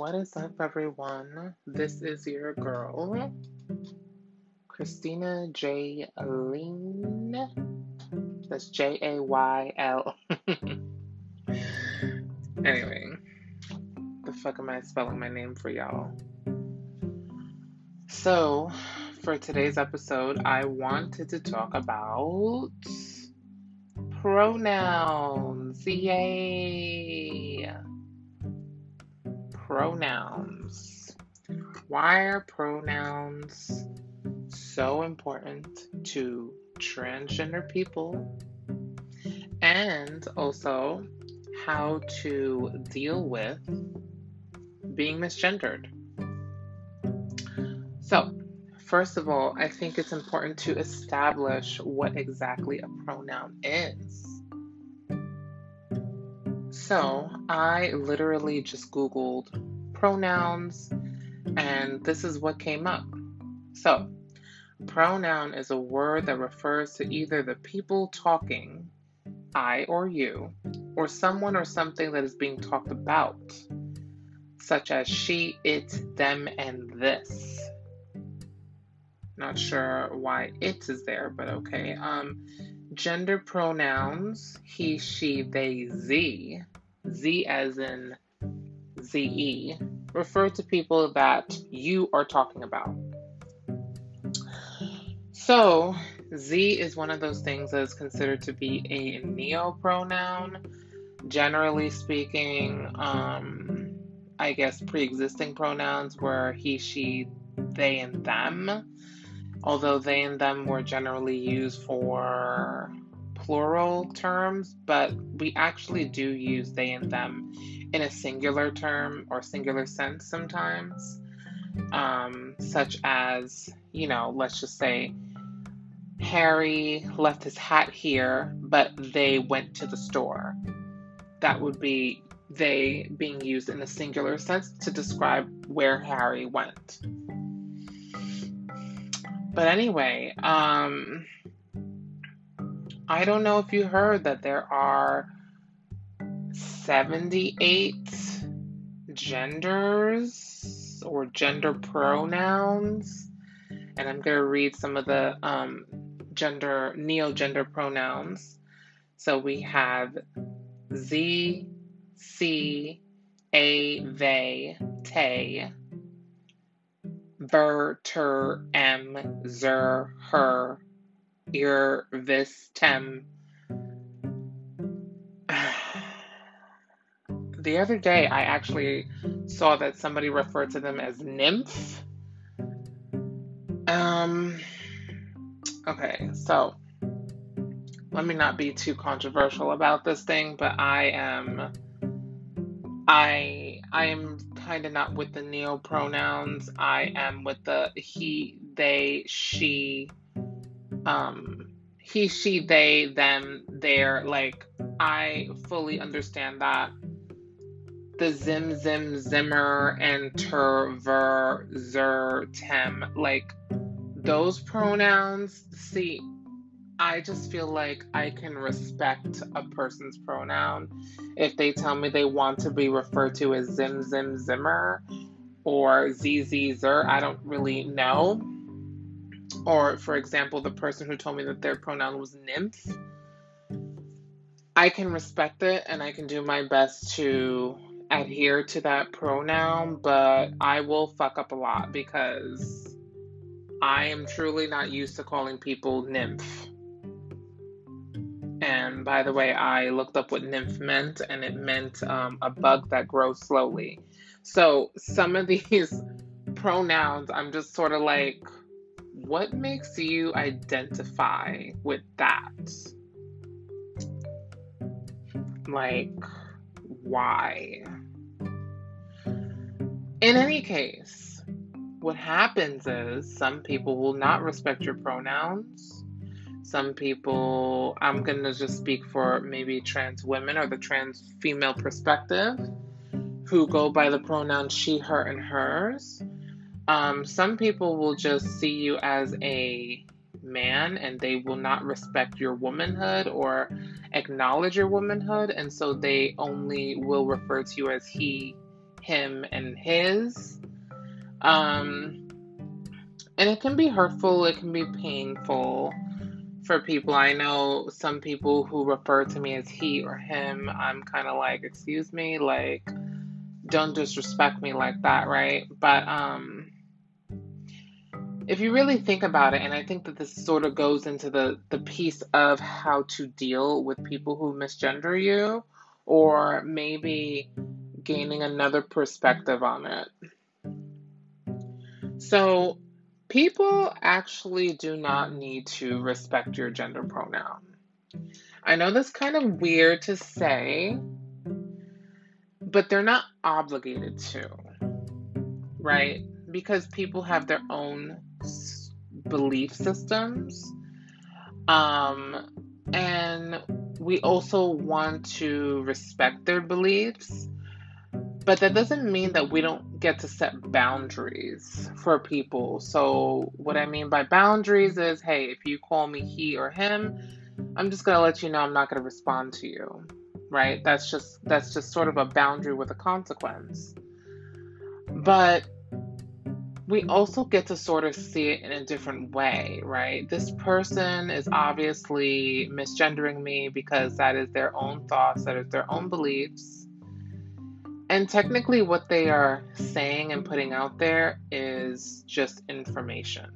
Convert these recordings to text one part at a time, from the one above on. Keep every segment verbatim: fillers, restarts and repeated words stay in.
What is up, everyone? This is your girl, Christina J. Lane. That's J A Y L. Anyway, the fuck am I spelling my name for y'all? So, for today's episode, I wanted to talk about pronouns. Yay! Pronouns. Why are pronouns so important to transgender people? And also, how to deal with being misgendered. So, first of all, I think it's important to establish what exactly a pronoun is. So, I literally just Googled pronouns, and this is what came up. So, pronoun is a word that refers to either the people talking, I or you, or someone or something that is being talked about, such as she, it, them, and this. Not sure why it is there, but okay. Um, gender pronouns, he, she, they, z, z as in ze, refer to people that you are talking about. So, z is one of those things that is considered to be a neopronoun. Generally speaking, um, I guess pre-existing pronouns were he, she, they, and them. Although they and them were generally used for plural terms, but we actually do use they and them in a singular term or singular sense sometimes, um, such as, you know, let's just say Harry left his hat here, but they went to the store. That would be they being used in a singular sense to describe where Harry went. But anyway, um, I don't know if you heard that there are seventy-eight genders or gender pronouns. And I'm going to read some of the um, gender, neo-gender pronouns. So we have Z, C, A, they, te, ver, ter, em, zer, her, ir, vis, tem. The other day, I actually saw that somebody referred to them as nymph. Um, okay, so let me not be too controversial about this thing, but I am, I, I am kind of not with the neo pronouns. I am with the he, they, she, um, he, she, they, them, their. Like, I fully understand that. The zim, zim, zimmer, and ter, ver, zer, tem. Like, those pronouns, see, I just feel like I can respect a person's pronoun if they tell me they want to be referred to as zim, zim, zimmer or z, z, zer. I don't really know. Or, for example, the person who told me that their pronoun was nymph. I can respect it and I can do my best to adhere to that pronoun, but I will fuck up a lot because I am truly not used to calling people nymph. And by the way, I looked up what nymph meant, and it meant um, a bug that grows slowly. So some of these pronouns, I'm just sort of like, what makes you identify with that? Like, why? In any case, what happens is some people will not respect your pronouns. Some people, I'm going to just speak for maybe trans women or the trans female perspective, who go by the pronouns she, her, and hers. Um, some people will just see you as a man and they will not respect your womanhood or acknowledge your womanhood, and so they only will refer to you as he, him and his. Um, and it can be hurtful, it can be painful for people. I know some people who refer to me as he or him, I'm kind of like, excuse me, like, don't disrespect me like that, right? But, um, if you really think about it, and I think that this sort of goes into the, the piece of how to deal with people who misgender you, or maybe gaining another perspective on it. So, people actually do not need to respect your gender pronoun. I know that's kind of weird to say, but they're not obligated to, right? Because people have their own belief systems. Um, and we also want to respect their beliefs. But that doesn't mean that we don't get to set boundaries for people. So what I mean by boundaries is, hey, if you call me he or him, I'm just going to let you know I'm not going to respond to you, right? That's just, that's just sort of a boundary with a consequence. But we also get to sort of see it in a different way, right? This person is obviously misgendering me because that is their own thoughts, that is their own beliefs. And technically what they are saying and putting out there is just information.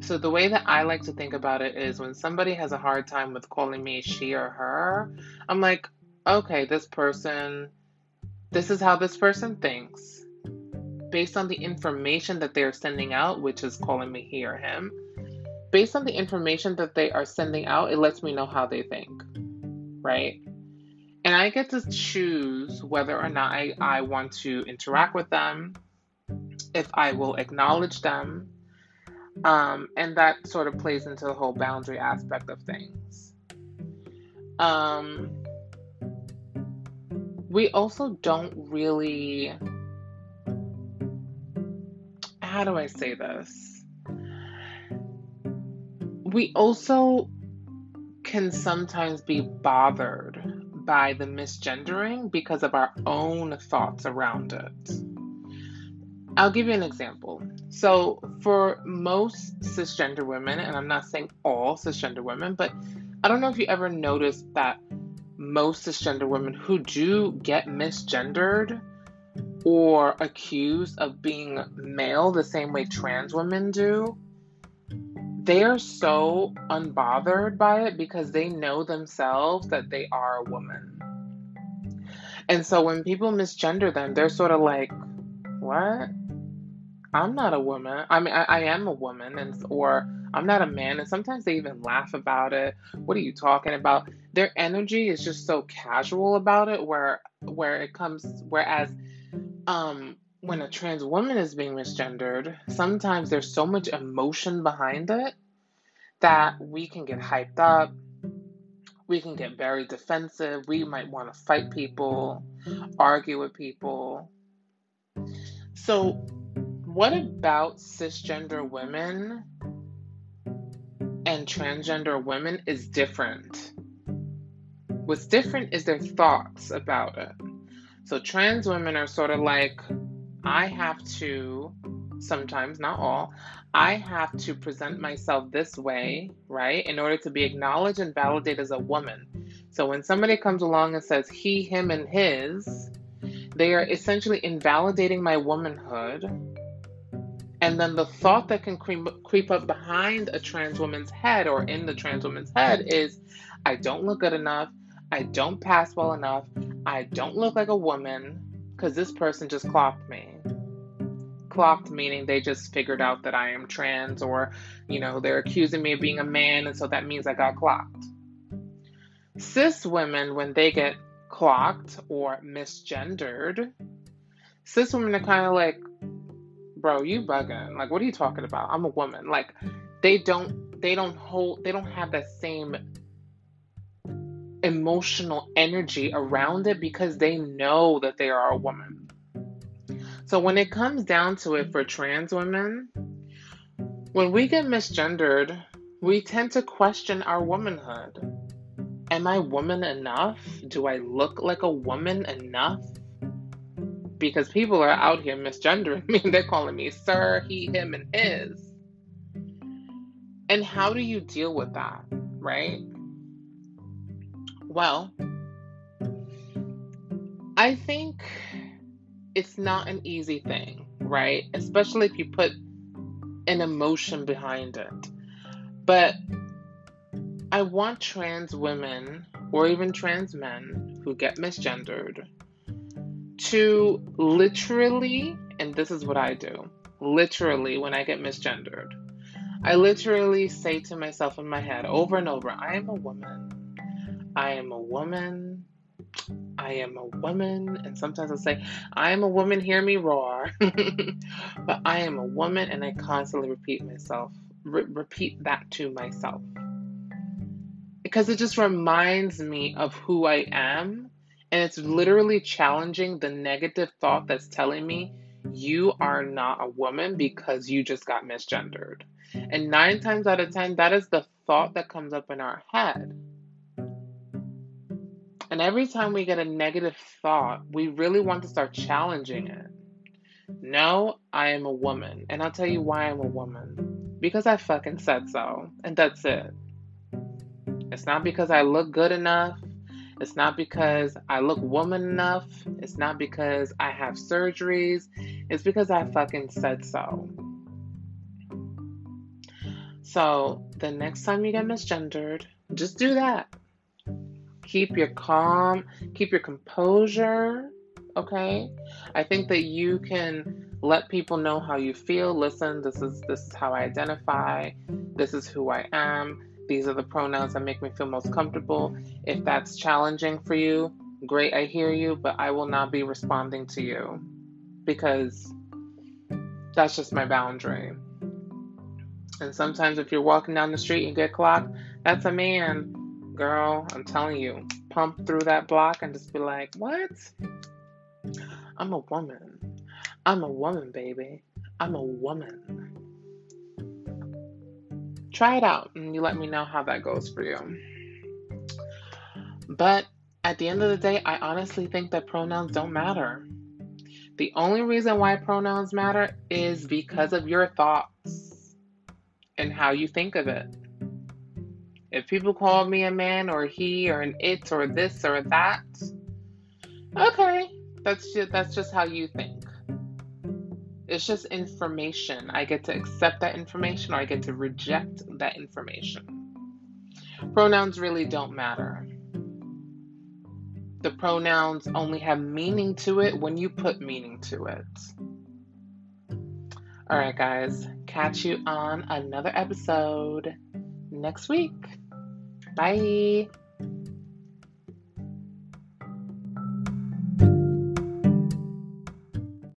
So the way that I like to think about it is when somebody has a hard time with calling me she or her, I'm like, okay, this person, this is how this person thinks. Based on the information that they are sending out, which is calling me he or him, based on the information that they are sending out, it lets me know how they think, right? And I get to choose whether or not I, I want to interact with them, if I will acknowledge them, um, and that sort of plays into the whole boundary aspect of things. Um, we also don't really... How do I say this? We also can sometimes be bothered by the misgendering because of our own thoughts around it. I'll give you an example. So for most cisgender women, and I'm not saying all cisgender women, but I don't know if you ever noticed that most cisgender women who do get misgendered or accused of being male the same way trans women do, they are so unbothered by it because they know themselves that they are a woman. And so when people misgender them, they're sort of like, what? I'm not a woman. I mean, I, I am a woman, and or I'm not a man. And sometimes they even laugh about it. What are you talking about? Their energy is just so casual about it where where it comes, whereas Um, when a trans woman is being misgendered, sometimes there's so much emotion behind it that we can get hyped up, we can get very defensive, we might want to fight people, argue with people. So, what about cisgender women and transgender women is different? What's different is their thoughts about it. So trans women are sort of like, I have to, sometimes, not all, I have to present myself this way, right, in order to be acknowledged and validated as a woman. So when somebody comes along and says he, him, and his, they are essentially invalidating my womanhood. And then the thought that can creep up behind a trans woman's head or in the trans woman's head is, I don't look good enough, I don't pass well enough, I don't look like a woman because this person just clocked me. Clocked meaning they just figured out that I am trans, or, you know, they're accusing me of being a man, and so that means I got clocked. Cis women, when they get clocked or misgendered, cis women are kind of like, bro, you bugging. Like, what are you talking about? I'm a woman. Like, they don't, they don't hold, they don't have that same emotional energy around it because they know that they are a woman. So when it comes down to it for trans women, when we get misgendered, we tend to question our womanhood. Am I woman enough? Do I look like a woman enough? because people are out here misgendering me. They're calling me sir, he, him, and his. And how do you deal with that, right? Well, I think it's not an easy thing, right? Especially if you put an emotion behind it. But I want trans women, or even trans men who get misgendered, to literally, and this is what I do, literally when I get misgendered, I literally say to myself in my head over and over, I am a woman, I am a woman, I am a woman, and sometimes I'll say, I am a woman, hear me roar, but I am a woman, and I constantly repeat myself, re- repeat that to myself, because it just reminds me of who I am. And it's literally challenging the negative thought that's telling me you are not a woman because you just got misgendered. And nine times out of ten, that is the thought that comes up in our head. And every time we get a negative thought, we really want to start challenging it. No, I am a woman. And I'll tell you why I'm a woman. Because I fucking said so. And that's it. It's not because I look good enough. It's not because I look woman enough. It's not because I have surgeries. It's because I fucking said so. So the next time you get misgendered, just do that. Keep your calm, keep your composure, okay? I think that you can let people know how you feel. Listen, this is this is how I identify. This is who I am. These are the pronouns that make me feel most comfortable. If that's challenging for you, great, I hear you, but I will not be responding to you because that's just my boundary. And sometimes if you're walking down the street and get clocked, that's a man. Girl, I'm telling you, pump through that block and just be like, what? I'm a woman. I'm a woman, baby. I'm a woman. Try it out and you let me know how that goes for you. But at the end of the day, I honestly think that pronouns don't matter. The only reason why pronouns matter is because of your thoughts and how you think of it. If people call me a man or he or an it or this or that, okay, that's just, that's just how you think. It's just information. I get to accept that information or I get to reject that information. Pronouns really don't matter. The pronouns only have meaning to it when you put meaning to it. All right, guys. Catch you on another episode next week. Bye.